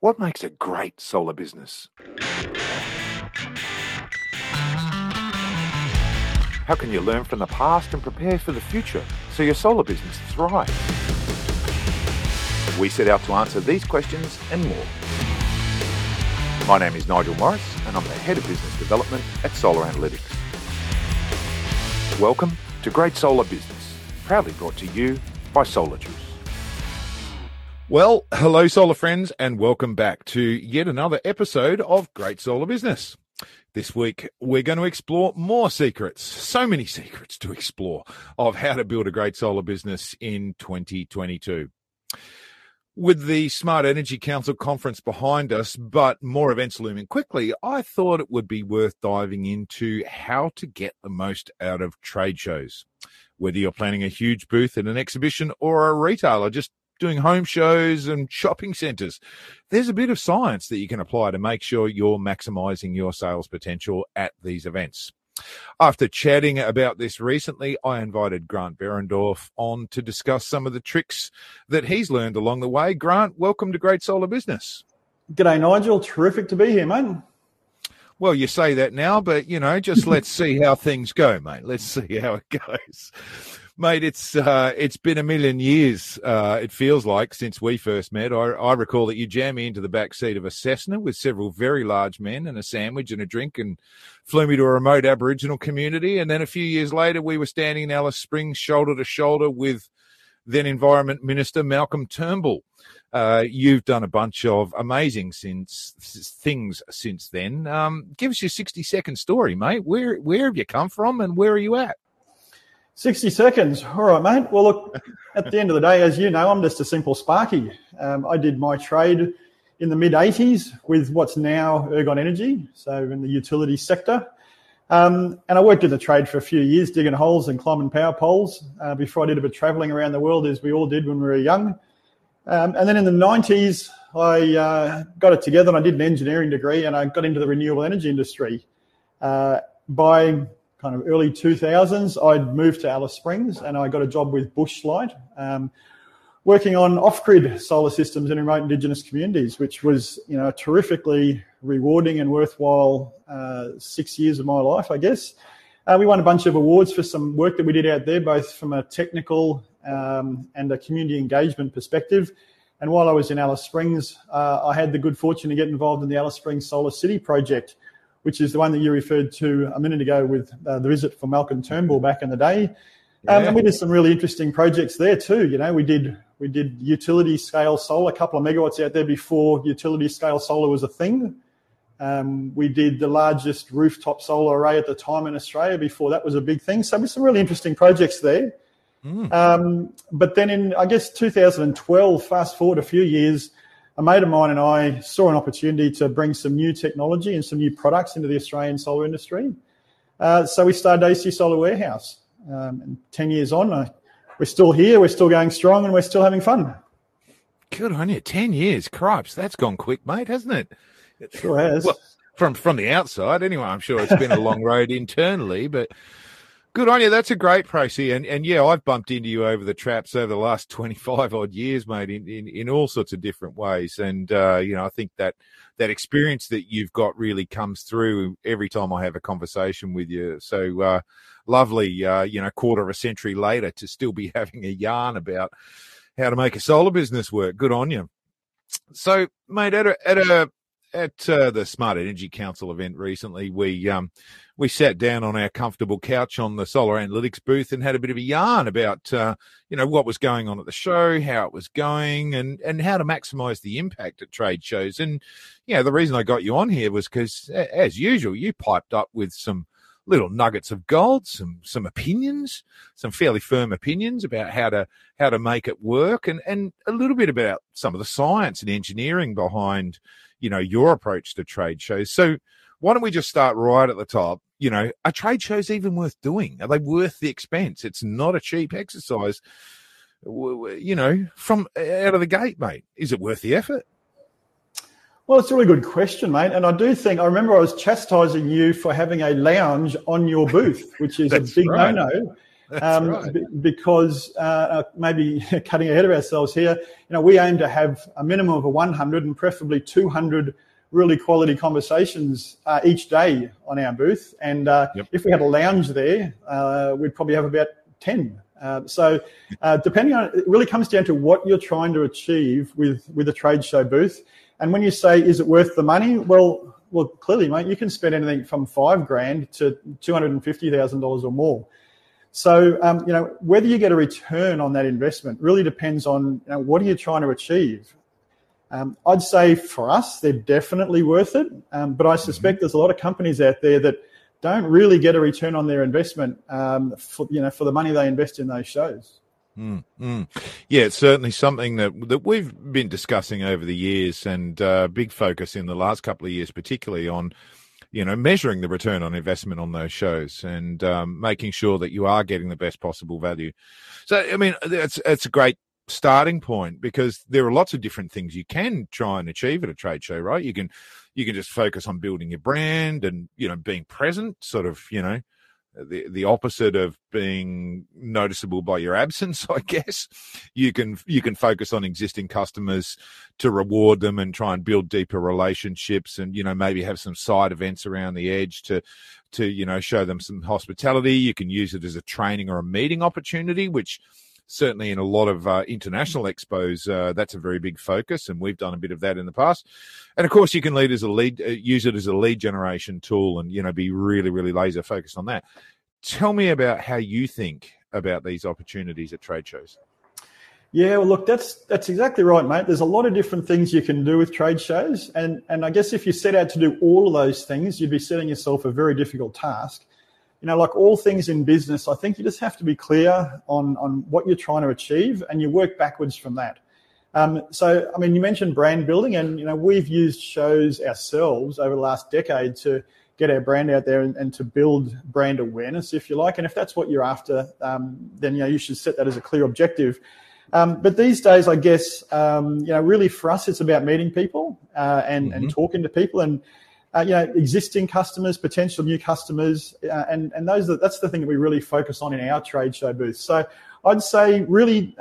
What makes a great solar business? How can you learn from the past and prepare for the future so your solar business thrives? We set out to answer these questions and more. My name is Nigel Morris and I'm the Head of Business Development at Solar Analytics. Welcome to Great Solar Business, proudly brought to you by Solar Juice. Well, hello solar friends and welcome back to yet another episode of Great Solar Business. This week, we're going to explore more secrets, so many secrets to explore, of how to build a great solar business in 2022. With the Smart Energy Council conference behind us, but more events looming quickly, I thought it would be worth diving into how to get the most out of trade shows. Whether you're planning a huge booth at an exhibition or a retailer, just doing home shows and shopping centres, there's a bit of science that you can apply to make sure you're maximising your sales potential at these events. After chatting about this recently, I invited Grant Berendorf on to discuss some of the tricks that he's learned along the way. Grant, welcome to Great Solar Business. G'day, Nigel. Terrific to be here, mate. Well, you say that now, but, you know, just let's see how things go, mate. Let's see how it goes. Mate, it's been a million years, it feels like, since we first met. I recall that you jammed me into the back seat of a Cessna with several very large men and a sandwich and a drink and flew me to a remote Aboriginal community. And then a few years later, we were standing in Alice Springs shoulder to shoulder with then Environment Minister Malcolm Turnbull. You've done a bunch of amazing things since then. Give us your 60-second story, mate. Where have you come from and where are you at? 60 seconds. All right, mate. Well, look, at the end of the day, as you know, I'm just a simple sparky. I did my trade in the mid-'80s with what's now Ergon Energy, so in the utility sector. And I worked in the trade for a few years, digging holes and climbing power poles before I did a bit of travelling around the world, as we all did when we were young. And then in the 90s, I got it together and I did an engineering degree and I got into the renewable energy industry. By kind of early 2000s, I'd moved to Alice Springs and I got a job with Bushlight, working on off-grid solar systems in remote Indigenous communities, which was, you know, a terrifically rewarding and worthwhile 6 years of my life, I guess. We won a bunch of awards for some work that we did out there, both from a technical and a community engagement perspective. And while I was in Alice Springs, I had the good fortune to get involved in the Alice Springs Solar City project, which is the one that you referred to a minute ago with the visit for Malcolm Turnbull back in the day. And we did some really interesting projects there too. You know, we did utility scale solar, a couple of megawatts out there before utility scale solar was a thing. We did the largest rooftop solar array at the time in Australia before that was a big thing. So some really interesting projects there. But then in, I guess, 2012, fast forward a few years, a mate of mine and I saw an opportunity to bring some new technology and some new products into the Australian solar industry. So we started AC Solar Warehouse. And 10 years on, we're still here, we're still going strong, and we're still having fun. Good on you. 10 years, cripes. That's gone quick, mate, hasn't it? It sure has. Well, from the outside, anyway, I'm sure it's been a long road internally, but... Good on you. That's a great pricey. And yeah, I've bumped into you over the traps over the last 25 odd years, mate, in all sorts of different ways. And, you know, I think that experience that you've got really comes through every time I have a conversation with you. So, lovely, you know, quarter of a century later to still be having a yarn about how to make a solar business work. Good on you. So, mate, at the Smart Energy Council event recently, we sat down on our comfortable couch on the Solar Analytics booth and had a bit of a yarn about, you know, what was going on at the show, how it was going, and how to maximise the impact at trade shows. And, you know, the reason I got you on here was because, as usual, you piped up with some little nuggets of gold, some opinions, some fairly firm opinions about how to make it work, and a little bit about some of the science and engineering behind, you know, your approach to trade shows. So why don't we just start right at the top? You know, are trade shows even worth doing? Are they worth the expense? It's not a cheap exercise, you know, from out of the gate, mate. Is it worth the effort? Well, it's a really good question, mate. And I do think, I remember I was chastising you for having a lounge on your booth, which is a big right. No-no. Right. Because maybe cutting ahead of ourselves here, we aim to have a minimum of 100 and preferably 200 really quality conversations each day on our booth. And if we had a lounge there, we'd probably have about 10. So depending on, it really comes down to what you're trying to achieve with a trade show booth. And when you say, is it worth the money? Well, clearly, mate, you can spend anything from $5,000 to $250,000 or more. So, whether you get a return on that investment really depends on, what are you trying to achieve? I'd say for us, they're definitely worth it. But I suspect there's a lot of companies out there that don't really get a return on their investment for the money they invest in those shows. Yeah, it's certainly something that we've been discussing over the years, and big focus in the last couple of years, particularly on, measuring the return on investment on those shows and making sure that you are getting the best possible value. So, it's a great starting point, because there are lots of different things you can try and achieve at a trade show, right? You can just focus on building your brand and, being present, sort of, the opposite of being noticeable by your absence, I guess. You can focus on existing customers to reward them and try and build deeper relationships, and maybe have some side events around the edge to show them some hospitality. You can use it as a training or a meeting opportunity, which certainly in a lot of international expos, that's a very big focus, and we've done a bit of that in the past. And of course, you can use it as a lead generation tool, and be really, really laser focused on that. Tell me about how you think about these opportunities at trade shows. Yeah, well, look, that's exactly right, mate. There's a lot of different things you can do with trade shows, and I guess if you set out to do all of those things, you'd be setting yourself a very difficult task. Like all things in business, I think you just have to be clear on what you're trying to achieve, and you work backwards from that. So, you mentioned brand building, and, we've used shows ourselves over the last decade to get our brand out there and to build brand awareness, if you like. And if that's what you're after, then, you should set that as a clear objective. But these days, I guess, really for us, it's about meeting people and talking to people and, existing customers, potential new customers, and that's the thing that we really focus on in our trade show booth. So I'd say really,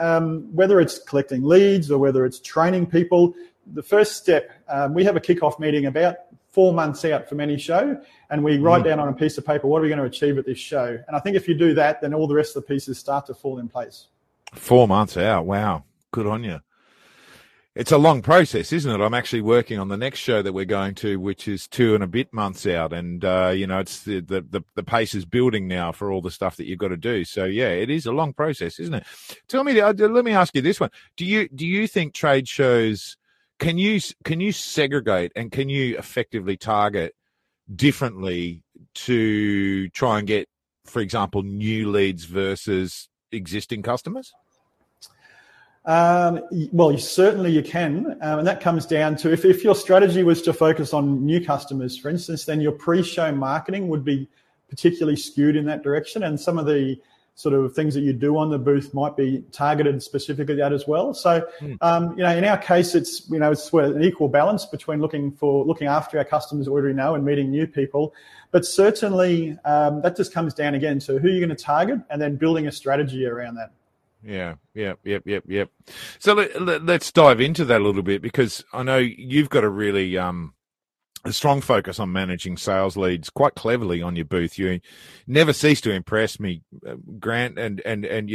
whether it's collecting leads or whether it's training people, the first step, we have a kickoff meeting about 4 months out from any show, and we write down on a piece of paper, what are we going to achieve at this show? And I think if you do that, then all the rest of the pieces start to fall in place. 4 months out, wow, good on you. It's a long process, isn't it? I'm actually working on the next show that we're going to, which is 2 and a bit months out. And, it's the pace is building now for all the stuff that you've got to do. So, yeah, it is a long process, isn't it? Tell me, let me ask you this one. Do you think trade shows, can you segregate and can you effectively target differently to try and get, for example, new leads versus existing customers? Well, certainly you can. And that comes down to if your strategy was to focus on new customers, for instance, then your pre-show marketing would be particularly skewed in that direction. And some of the sort of things that you do on the booth might be targeted specifically at that as well. So, in our case, it's an equal balance between looking after our customers that we already know and meeting new people. But certainly that just comes down again to who you're going to target and then building a strategy around that. Yeah. So let's dive into that a little bit, because I know you've got a really a strong focus on managing sales leads quite cleverly on your booth. You never cease to impress me, Grant, and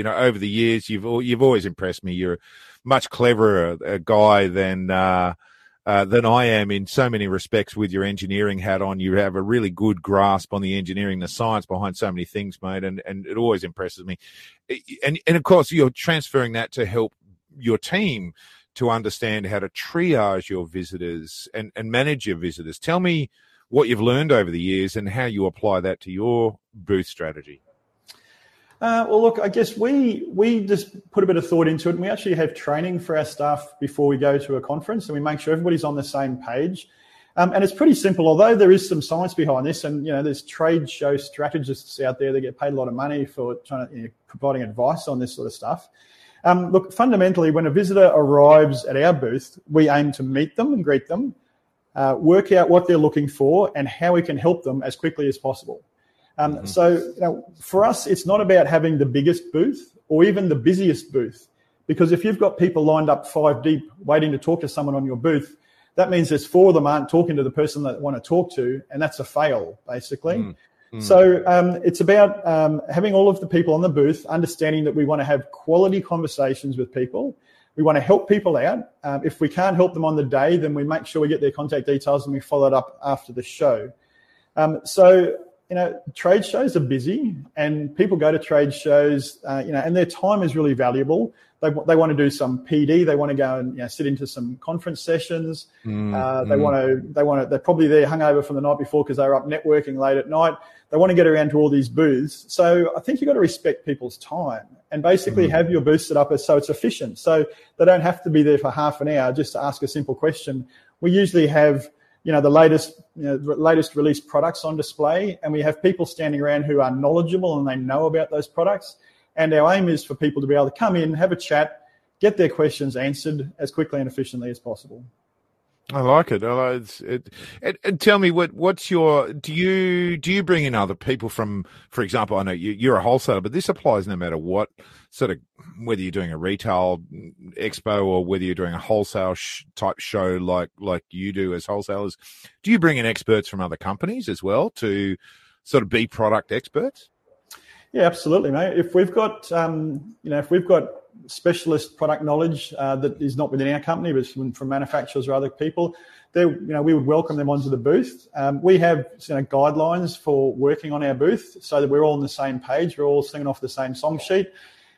over the years you've always impressed me. You're a much cleverer a guy than I am in so many respects with your engineering hat on. You have a really good grasp on the engineering, the science behind so many things, mate, and it always impresses me. And of course, you're transferring that to help your team to understand how to triage your visitors and manage your visitors. Tell me what you've learned over the years and how you apply that to your booth strategy. Well, look, I guess we just put a bit of thought into it, and we actually have training for our staff before we go to a conference, and we make sure everybody's on the same page. And it's pretty simple, although there is some science behind this, and, there's trade show strategists out there that get paid a lot of money for trying to, providing advice on this sort of stuff. Look, fundamentally, when a visitor arrives at our booth, we aim to meet them and greet them, work out what they're looking for and how we can help them as quickly as possible. So for us, it's not about having the biggest booth or even the busiest booth, because if you've got people lined up five deep waiting to talk to someone on your booth, that means there's four of them aren't talking to the person that they want to talk to, and that's a fail, basically. So it's about having all of the people on the booth, understanding that we want to have quality conversations with people. We want to help people out. If we can't help them on the day, then we make sure we get their contact details and we follow it up after the show. So, you know, trade shows are busy and people go to trade shows, you know, and their time is really valuable. They want to do some PD. They want to go and sit into some conference sessions. They're probably there hungover from the night before because they were up networking late at night. They want to get around to all these booths. So I think you've got to respect people's time and basically have your booth set up so it's efficient. So they don't have to be there for half an hour just to ask a simple question. We usually have, the latest released products on display, and we have people standing around who are knowledgeable and they know about those products. And our aim is for people to be able to come in, have a chat, get their questions answered as quickly and efficiently as possible. I like it. And tell me, what's your do you bring in other people from, for example, I know you're a wholesaler, but this applies no matter what sort of, whether you're doing a retail expo or whether you're doing a wholesale type show like you do as wholesalers. Do you bring in experts from other companies as well to sort of be product experts? Yeah, absolutely, mate. If we've got if we've got specialist product knowledge that is not within our company, but from manufacturers or other people, we would welcome them onto the booth. We have guidelines for working on our booth so that we're all on the same page, we're all singing off the same song sheet.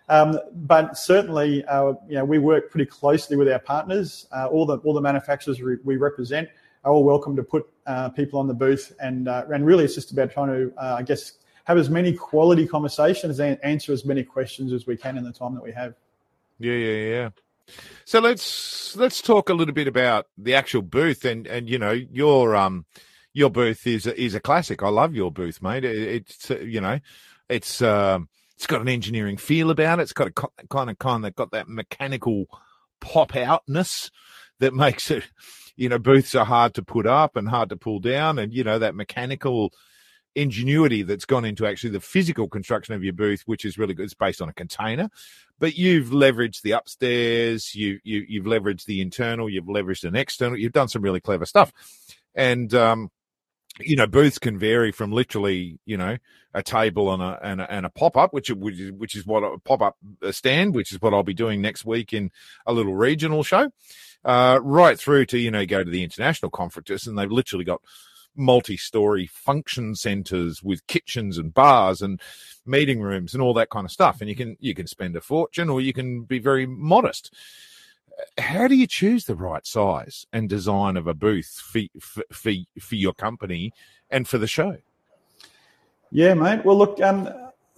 But certainly, we work pretty closely with our partners. All the manufacturers we represent are all welcome to put people on the booth, and really it's just about trying to, have as many quality conversations and answer as many questions as we can in the time that we have. Yeah. So let's talk a little bit about the actual booth, and your booth is a classic. I love your booth, mate. It's got an engineering feel about it. It's got a kind of got that mechanical pop outness that makes it. Booths are hard to put up and hard to pull down, and that mechanical ingenuity that's gone into actually the physical construction of your booth, which is really good. It's based on a container, but you've leveraged the upstairs, you've leveraged the internal, you've leveraged an external, you've done some really clever stuff. And booths can vary from literally a table and a pop-up, which is what a pop-up stand, which is what I'll be doing next week in a little regional show, right through to go to the international conferences, and they've literally got multi-story function centers with kitchens and bars and meeting rooms and all that kind of stuff. And you can spend a fortune, or you can be very modest. How do you choose the right size and design of a booth for your company and for the show? Yeah, mate. Well, look,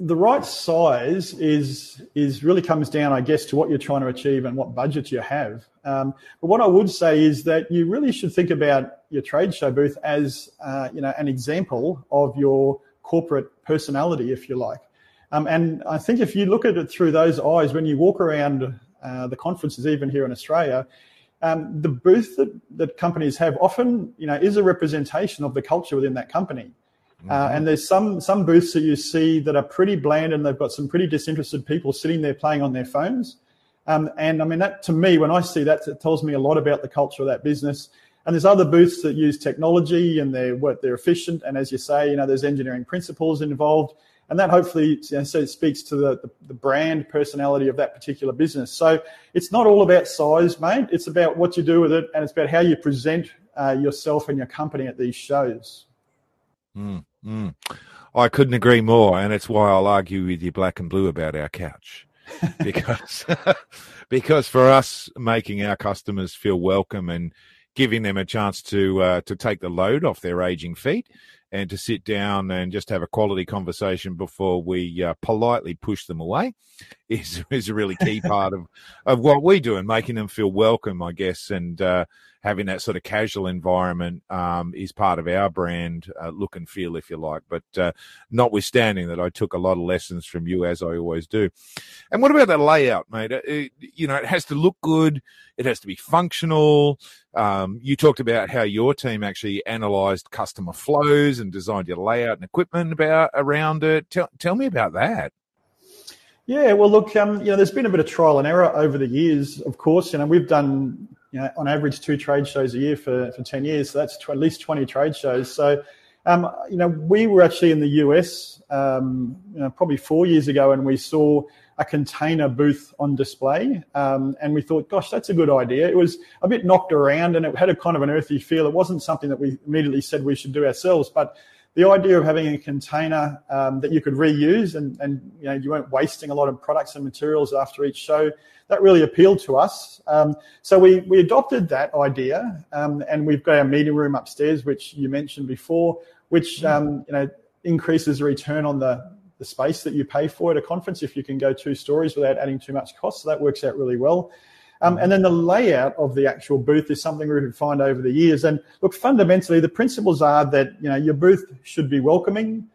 the right size is really comes down, I guess, to what you're trying to achieve and what budget you have. But what I would say is that you really should think about your trade show booth as an example of your corporate personality, if you like. And I think if you look at it through those eyes, when you walk around the conferences, even here in Australia, the booth that companies have often is a representation of the culture within that company. And there's some booths that you see that are pretty bland, and they've got some pretty disinterested people sitting there playing on their phones. And I mean, that to me, when I see that, it tells me a lot about the culture of that business. And there's other booths that use technology and they're efficient. And as you say, there's engineering principles involved. And that hopefully speaks to the brand personality of that particular business. So it's not all about size, mate. It's about what you do with it, and it's about how you present yourself and your company at these shows. I couldn't agree more, and it's why I'll argue with you black and blue about our couch, because for us, making our customers feel welcome and giving them a chance to take the load off their aging feet and to sit down and just have a quality conversation before we politely push them away is a really key part of what we do, and making them feel welcome, I guess, and having that sort of casual environment is part of our brand look and feel, if you like. But notwithstanding that, I took a lot of lessons from you, as I always do. And what about that layout, mate? It has to look good. It has to be functional. You talked about how your team actually analysed customer flows and designed your layout and equipment around it. Tell me about that. Yeah, well, look, there's been a bit of trial and error over the years, of course. We've done, on average 2 trade shows a year for 10 years. So that's at least 20 trade shows. So, we were actually in the US probably 4 years ago, and we saw a container booth on display. And we thought, gosh, that's a good idea. It was a bit knocked around and it had a kind of an earthy feel. It wasn't something that we immediately said we should do ourselves, but the idea of having a container that you could reuse and you weren't wasting a lot of products and materials after each show, that really appealed to us. So we adopted that idea, and we've got our meeting room upstairs, which you mentioned before, which increases the return on the space that you pay for at a conference if you can go 2 stories without adding too much cost. So that works out really well. And then the layout of the actual booth is something we could find over the years. And look, fundamentally, the principles are that your booth should be welcoming,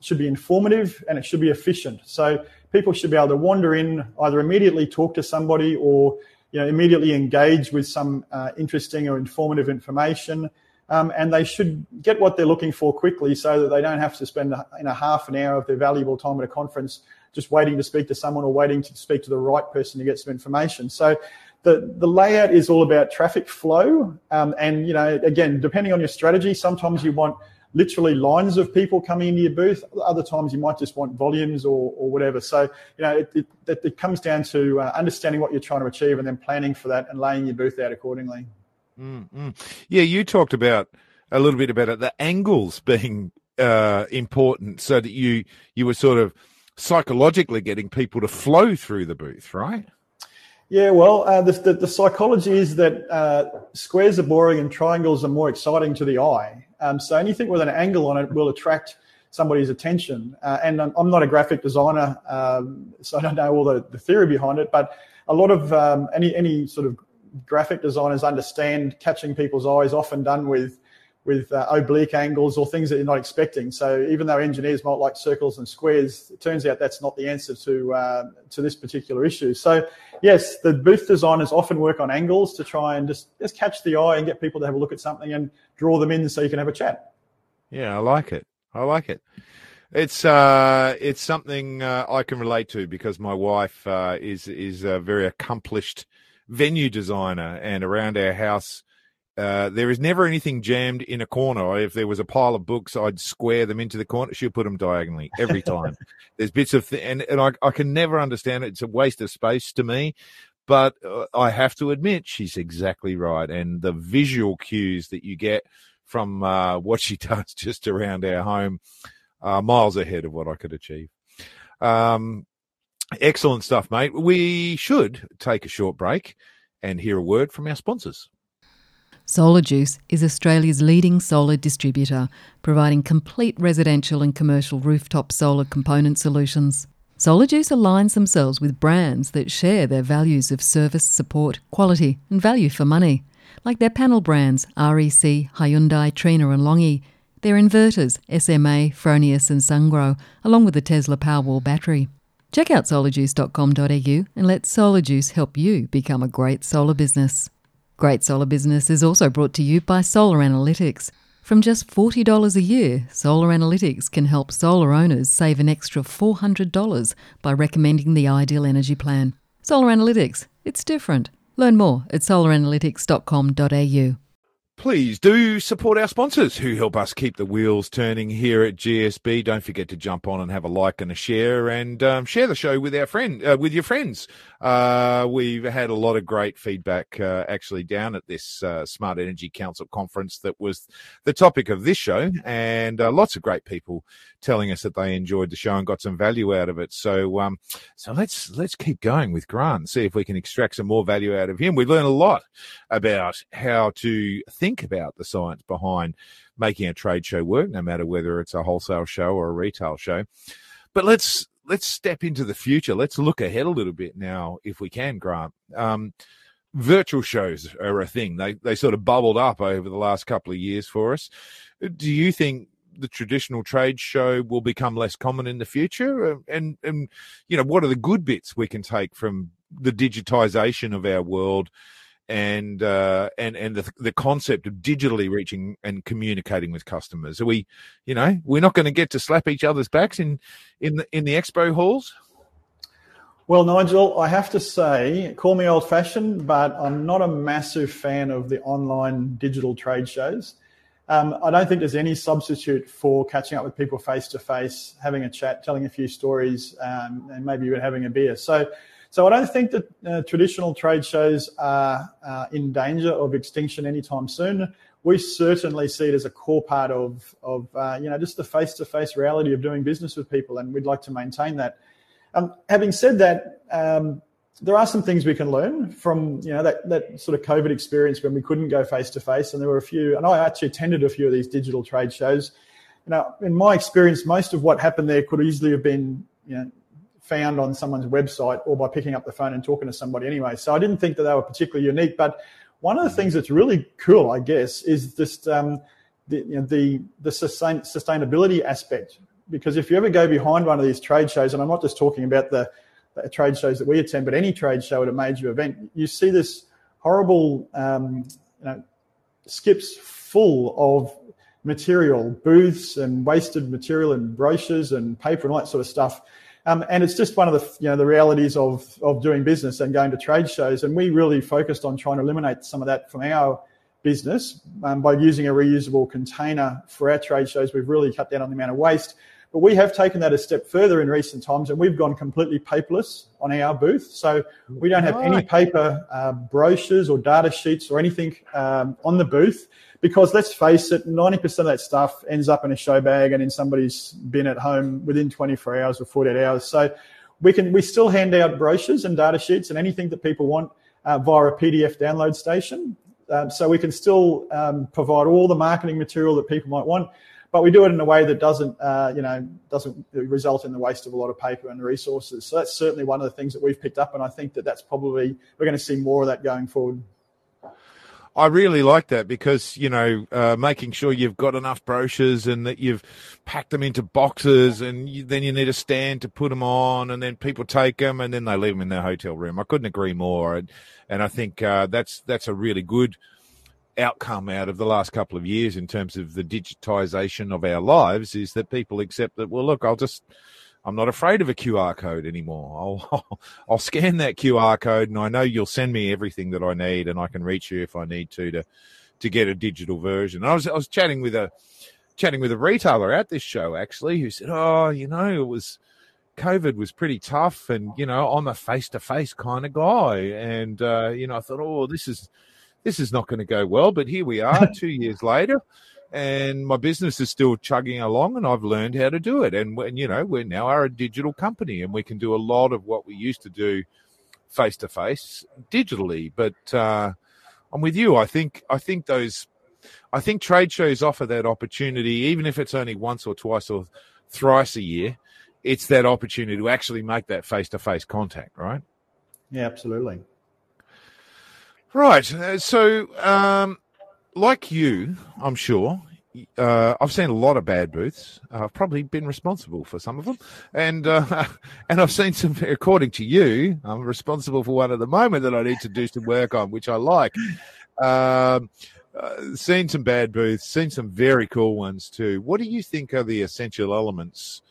should be informative, and it should be efficient. So people should be able to wander in, either immediately talk to somebody or immediately engage with some interesting or informative information. And they should get what they're looking for quickly, so that they don't have to spend half an hour of their valuable time at a conference just waiting to speak to someone or waiting to speak to the right person to get some information. So the layout is all about traffic flow. And, again, depending on your strategy, sometimes you want literally lines of people coming into your booth. Other times you might just want volumes or whatever. So, it comes down to understanding what you're trying to achieve and then planning for that and laying your booth out accordingly. Mm-hmm. Yeah, you talked about a little bit about it, the angles being important, so that you were sort of psychologically getting people to flow through the booth, right? Yeah, well, the psychology is that squares are boring and triangles are more exciting to the eye. So anything with an angle on it will attract somebody's attention. And I'm not a graphic designer, so I don't know all the theory behind it, but a lot of any sort of graphic designers understand catching people's eyes, often done with oblique angles or things that you're not expecting. So even though engineers might like circles and squares, it turns out that's not the answer to this particular issue. So yes, the booth designers often work on angles to try and just catch the eye and get people to have a look at something and draw them in so you can have a chat. Yeah, I like it. It's something I can relate to, because my wife is a very accomplished venue designer, and around our house there is never anything jammed in a corner. If there was a pile of books, I'd square them into the corner. She'll put them diagonally every time. There's bits of and I can never understand it. It's a waste of space to me, but I have to admit she's exactly right. And the visual cues that you get from what she does just around our home are miles ahead of what I could achieve. Excellent stuff, mate. We should take a short break and hear a word from our sponsors. Solar Juice is Australia's leading solar distributor, providing complete residential and commercial rooftop solar component solutions. Solar Juice aligns themselves with brands that share their values of service, support, quality and value for money, like their panel brands REC, Hyundai, Trina and Longi, their inverters SMA, Fronius and Sungrow, along with the Tesla Powerwall battery. Check out solarjuice.com.au and let Solar Juice help you become a great solar business. Great Solar Business is also brought to you by Solar Analytics. From just $40 a year, Solar Analytics can help solar owners save an extra $400 by recommending the ideal energy plan. Solar Analytics, it's different. Learn more at solaranalytics.com.au. Please do support our sponsors who help us keep the wheels turning here at GSB. Don't forget to jump on and have a like and a share, and share the show with with your friends. We've had a lot of great feedback actually down at this Smart Energy Council conference that was the topic of this show, and lots of great people telling us that they enjoyed the show and got some value out of it. So let's keep going with Grant and see if we can extract some more value out of him. We learn a lot about how to think about the science behind making a trade show work, no matter whether it's a wholesale show or a retail show. But let's let's step into the future. Let's look ahead a little bit now, if we can, Grant. Virtual shows are a thing. They sort of bubbled up over the last couple of years for us. Do you think the traditional trade show will become less common in the future? And you know, what are the good bits we can take from the digitization of our world and the concept of digitally reaching and communicating with customers? Are we, you know, we're not going to get to slap each other's backs in the expo halls? Well, Nigel, I have to say, call me old-fashioned, but I'm not a massive fan of the online digital trade shows. I don't think there's any substitute for catching up with people face-to-face, having a chat, telling a few stories, and maybe even having a beer. So I don't think that traditional trade shows are in danger of extinction anytime soon. We certainly see it as a core part of just the face-to-face reality of doing business with people, and we'd like to maintain that. Having said that, there are some things we can learn from, you know, that sort of COVID experience when we couldn't go face-to-face, and there were a few, and I actually attended a few of these digital trade shows. You know, in my experience, most of what happened there could easily have been, you know, found on someone's website or by picking up the phone and talking to somebody anyway. So I didn't think that they were particularly unique. But one of the things that's really cool, I guess, is just the sustainability aspect. Because if you ever go behind one of these trade shows, and I'm not just talking about the trade shows that we attend, but any trade show at a major event, you see this horrible skips full of material, booths and wasted material and brochures and paper and all that sort of stuff. And it's just one of the, you know, the realities of doing business and going to trade shows. And we really focused on trying to eliminate some of that from our business by using a reusable container for our trade shows. We've really cut down on the amount of waste. But we have taken that a step further in recent times, and we've gone completely paperless on our booth. So we don't have any paper brochures or data sheets or anything on the booth, because let's face it, 90% of that stuff ends up in a show bag and in somebody's bin at home within 24 hours or 48 hours. So we still hand out brochures and data sheets and anything that people want via a PDF download station. So we can still provide all the marketing material that people might want, but we do it in a way that doesn't result in the waste of a lot of paper and resources. So that's certainly one of the things that we've picked up, and I think that that's probably, we're going to see more of that going forward. I really like that, because, you know, making sure you've got enough brochures and that you've packed them into boxes, and then you need a stand to put them on, and then people take them and then they leave them in their hotel room. I couldn't agree more. And I think that's a really good outcome out of the last couple of years in terms of the digitization of our lives, is that people accept that, well, look, I'm not afraid of a QR code anymore. I'll scan that QR code, and I know you'll send me everything that I need, and I can reach you if I need to get a digital version. And I was chatting with a retailer at this show, actually, who said, oh, you know, it was, COVID was pretty tough, and, you know, I'm a face-to-face kind of guy. And, you know, I thought, oh, this is not going to go well, but here we are 2 years later, and my business is still chugging along, and I've learned how to do it. And you know, we now are a digital company, and we can do a lot of what we used to do face-to-face digitally. But I'm with you. I think trade shows offer that opportunity, even if it's only once or twice or thrice a year. It's that opportunity to actually make that face-to-face contact, right? Yeah, absolutely. Right. So, like you, I'm sure, I've seen a lot of bad booths. I've probably been responsible for some of them. And I've seen some, according to you, I'm responsible for one at the moment that I need to do some work on, which I like. Seen some bad booths, seen some very cool ones too. What do you think are the essential elements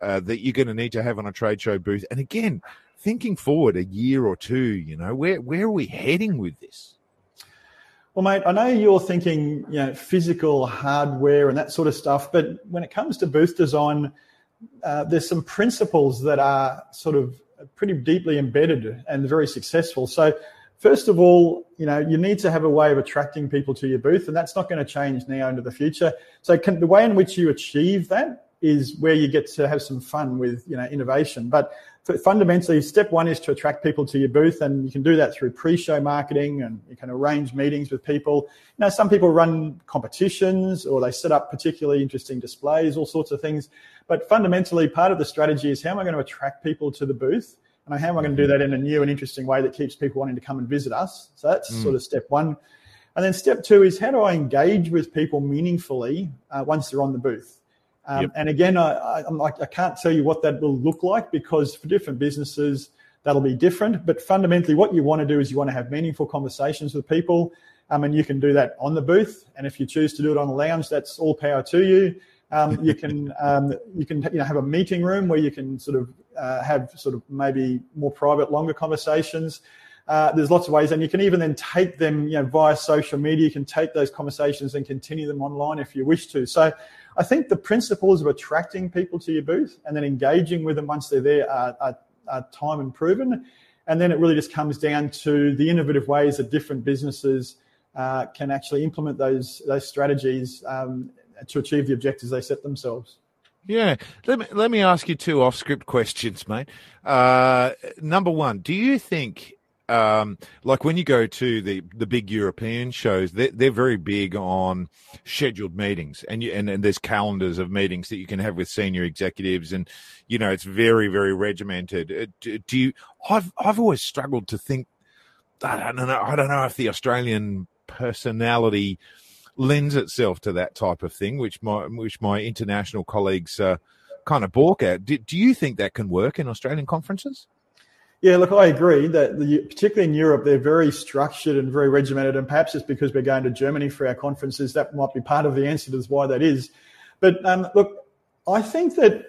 that you're going to need to have on a trade show booth? And again, thinking forward a year or two, you know, where are we heading with this? Well, mate, I know you're thinking, you know, physical hardware and that sort of stuff, but when it comes to booth design, there's some principles that are sort of pretty deeply embedded and very successful. So first of all, you know, you need to have a way of attracting people to your booth, and that's not going to change now into the future. So the way in which you achieve that is where you get to have some fun with, you know, innovation. But fundamentally, step one is to attract people to your booth, and you can do that through pre-show marketing, and you can arrange meetings with people. You know, some people run competitions, or they set up particularly interesting displays, all sorts of things. But fundamentally, part of the strategy is, how am I going to attract people to the booth? And how am I going to do that in a new and interesting way that keeps people wanting to come and visit us? So that's sort of step one. And then step two is, how do I engage with people meaningfully once they're on the booth? And again, I can't tell you what that will look like, because for different businesses, that'll be different. But fundamentally, what you want to do is you want to have meaningful conversations with people. And you can do that on the booth. And if you choose to do it on a lounge, that's all power to you. You can you know, have a meeting room where you can sort of have sort of maybe more private, longer conversations. There's lots of ways, and you can even then take them, you know, via social media. You can take those conversations and continue them online if you wish to. So I think the principles of attracting people to your booth and then engaging with them once they're there are time and proven. And then it really just comes down to the innovative ways that different businesses can actually implement those strategies to achieve the objectives they set themselves. Yeah. Let me ask you two off-script questions, mate. Number one, do you think, like when you go to the big European shows, they're very big on scheduled meetings, and there's calendars of meetings that you can have with senior executives, and, you know, it's very, very regimented. Do you? I've always struggled to think, I don't know if the Australian personality lends itself to that type of thing, which my international colleagues kind of balk at. Do you think that can work in Australian conferences? Yeah, look, I agree that particularly in Europe, they're very structured and very regimented, and perhaps it's because we're going to Germany for our conferences. That might be part of the answer to why that is. But look, I think that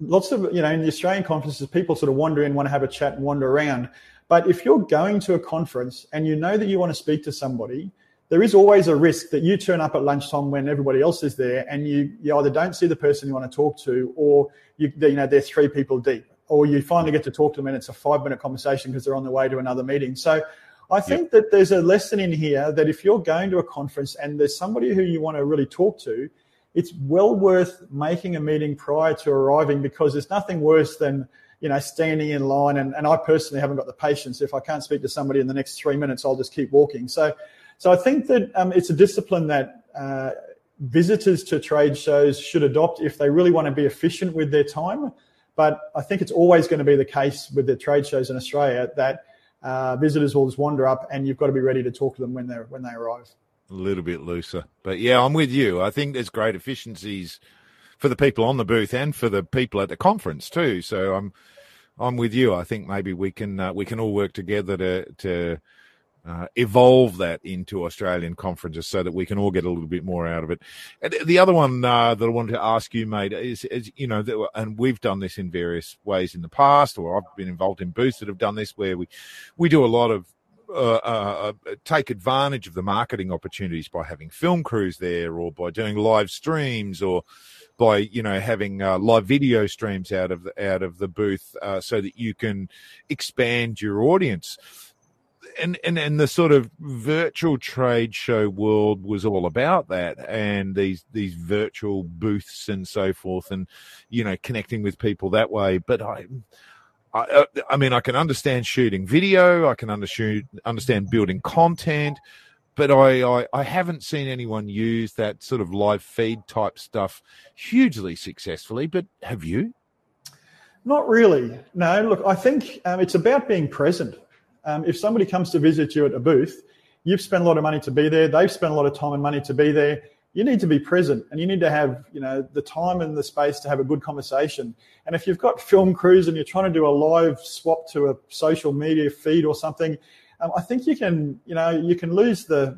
lots of, you know, in the Australian conferences, people sort of wander in, want to have a chat and wander around. But if you're going to a conference and you know that you want to speak to somebody, there is always a risk that you turn up at lunchtime when everybody else is there, and you either don't see the person you want to talk to, or you know, they're three people deep, or you finally get to talk to them and it's a 5-minute conversation because they're on the way to another meeting. So I think that there's a lesson in here that if you're going to a conference and there's somebody who you want to really talk to, it's well worth making a meeting prior to arriving, because there's nothing worse than, you know, standing in line. And I personally haven't got the patience. If I can't speak to somebody in the next 3 minutes, I'll just keep walking. So I think that it's a discipline that visitors to trade shows should adopt if they really want to be efficient with their time. But I think it's always going to be the case with the trade shows in Australia that visitors will just wander up, and you've got to be ready to talk to them when they arrive. A little bit looser. But, yeah, I'm with you. I think there's great efficiencies for the people on the booth and for the people at the conference too. So I'm with you. I think maybe we can all work together to evolve that into Australian conferences so that we can all get a little bit more out of it. And the other one that I wanted to ask you, mate, is you know, and we've done this in various ways in the past, or I've been involved in booths that have done this, where we do a lot of take advantage of the marketing opportunities by having film crews there, or by doing live streams, or by, you know, having live video streams out of the booth so that you can expand your audience. And the sort of virtual trade show world was all about that, and these virtual booths and so forth, and, you know, connecting with people that way. But I mean, I can understand shooting video, I can understand building content, but I haven't seen anyone use that sort of live feed type stuff hugely successfully. But have you? Not really. No. Look, I think it's about being present. If somebody comes to visit you at a booth, you've spent a lot of money to be there. They've spent a lot of time and money to be there. You need to be present, and you need to have, you know, the time and the space to have a good conversation. And if you've got film crews and you're trying to do a live swap to a social media feed or something, I think you can lose the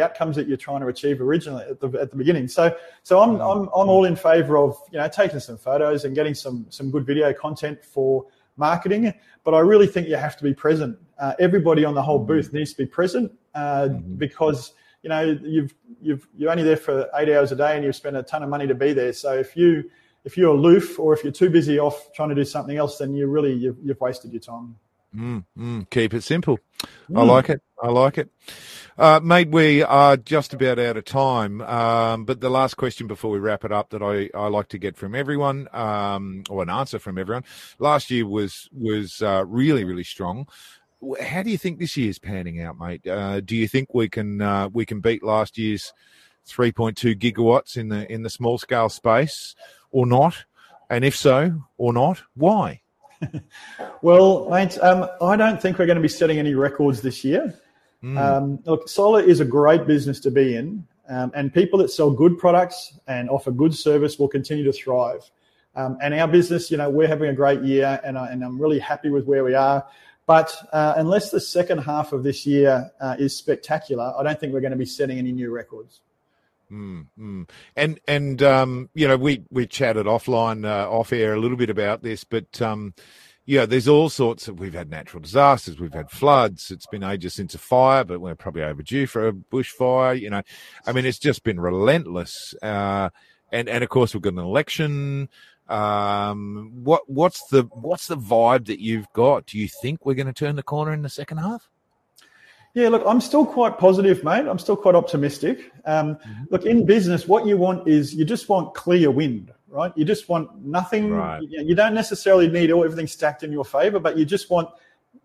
outcomes that you're trying to achieve originally at the beginning. So I'm all in favour of, you know, taking some photos and getting some good video content for marketing, but I really think you have to be present. Everybody on the whole booth needs to be present because, you know, you're only there for 8 hours a day, and you've spent a ton of money to be there. So if you're aloof, or if you're too busy off trying to do something else, then you've wasted your time. Keep it simple. I like it. I like it. Mate, we are just about out of time, but the last question before we wrap it up that I like to get from everyone, or an answer from everyone, last year was really, really strong. How do you think this year's panning out, mate? Do you think we can beat last year's 3.2 gigawatts in the small scale space or not? And if so, or not, why? Well, mate, I don't think we're going to be setting any records this year. Look, solar is a great business to be in, and people that sell good products and offer good service will continue to thrive. And our business, we're having a great year, and I'm really happy with where we are. But unless the second half of this year is spectacular, I don't think we're going to be setting any new records. And we chatted offline, off air a little bit about this, but there's all sorts of, we've had natural disasters, we've had floods, it's been ages since a fire, but we're probably overdue for a bushfire. It's just been relentless. And of course we've got an election. What's the vibe that you've got? Do you think we're going to turn the corner in the second half? Yeah, look, I'm still quite positive, mate. I'm still quite optimistic. Look, in business, what you want is you just want clear wind, right? You just want nothing. Right. You don't necessarily need everything stacked in your favour, but you just want,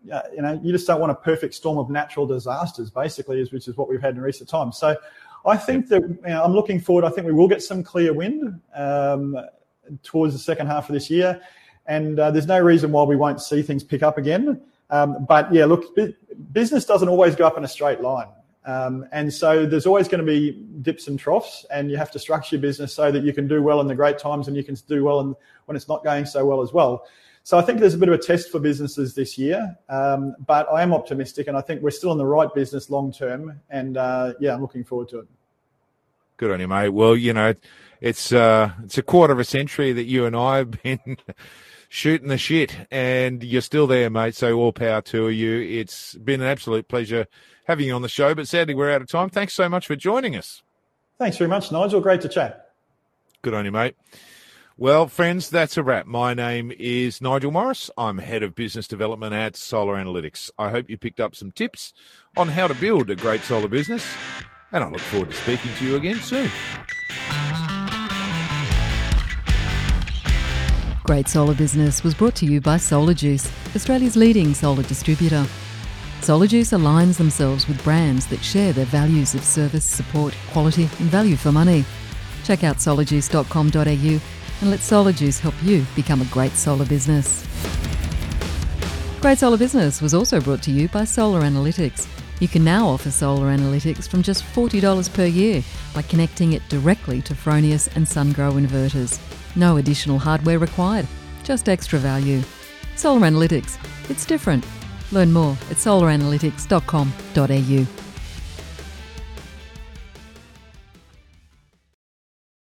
you just don't want a perfect storm of natural disasters, basically, which is what we've had in recent times. So I think that I'm looking forward. I think we will get some clear wind towards the second half of this year, and there's no reason why we won't see things pick up again. But yeah, look, business doesn't always go up in a straight line. And so there's always going to be dips and troughs, and you have to structure your business so that you can do well in the great times and you can do well when it's not going so well as well. So I think there's a bit of a test for businesses this year, but I am optimistic, and I think we're still in the right business long term, and I'm looking forward to it. Good on you, mate. Well, it's a quarter of a century that you and I have been shooting the shit, and you're still there, mate, so all power to you. It's been an absolute pleasure having you on the show, but sadly we're out of time. Thanks so much for joining us. Thanks very much, Nigel. Great to chat. Good on you, mate. Well, friends, that's a wrap. My name is Nigel Morris. I'm Head of Business Development at Solar Analytics. I hope you picked up some tips on how to build a great solar business, and I look forward to speaking to you again soon. Great Solar Business was brought to you by Solar Juice, Australia's leading solar distributor. Solar Juice aligns themselves with brands that share their values of service, support, quality and value for money. Check out solarjuice.com.au and let Solar Juice help you become a great solar business. Great Solar Business was also brought to you by Solar Analytics. You can now offer Solar Analytics from just $40 per year by connecting it directly to Fronius and Sungrow inverters. No additional hardware required, just extra value. Solar Analytics, it's different. Learn more at solaranalytics.com.au.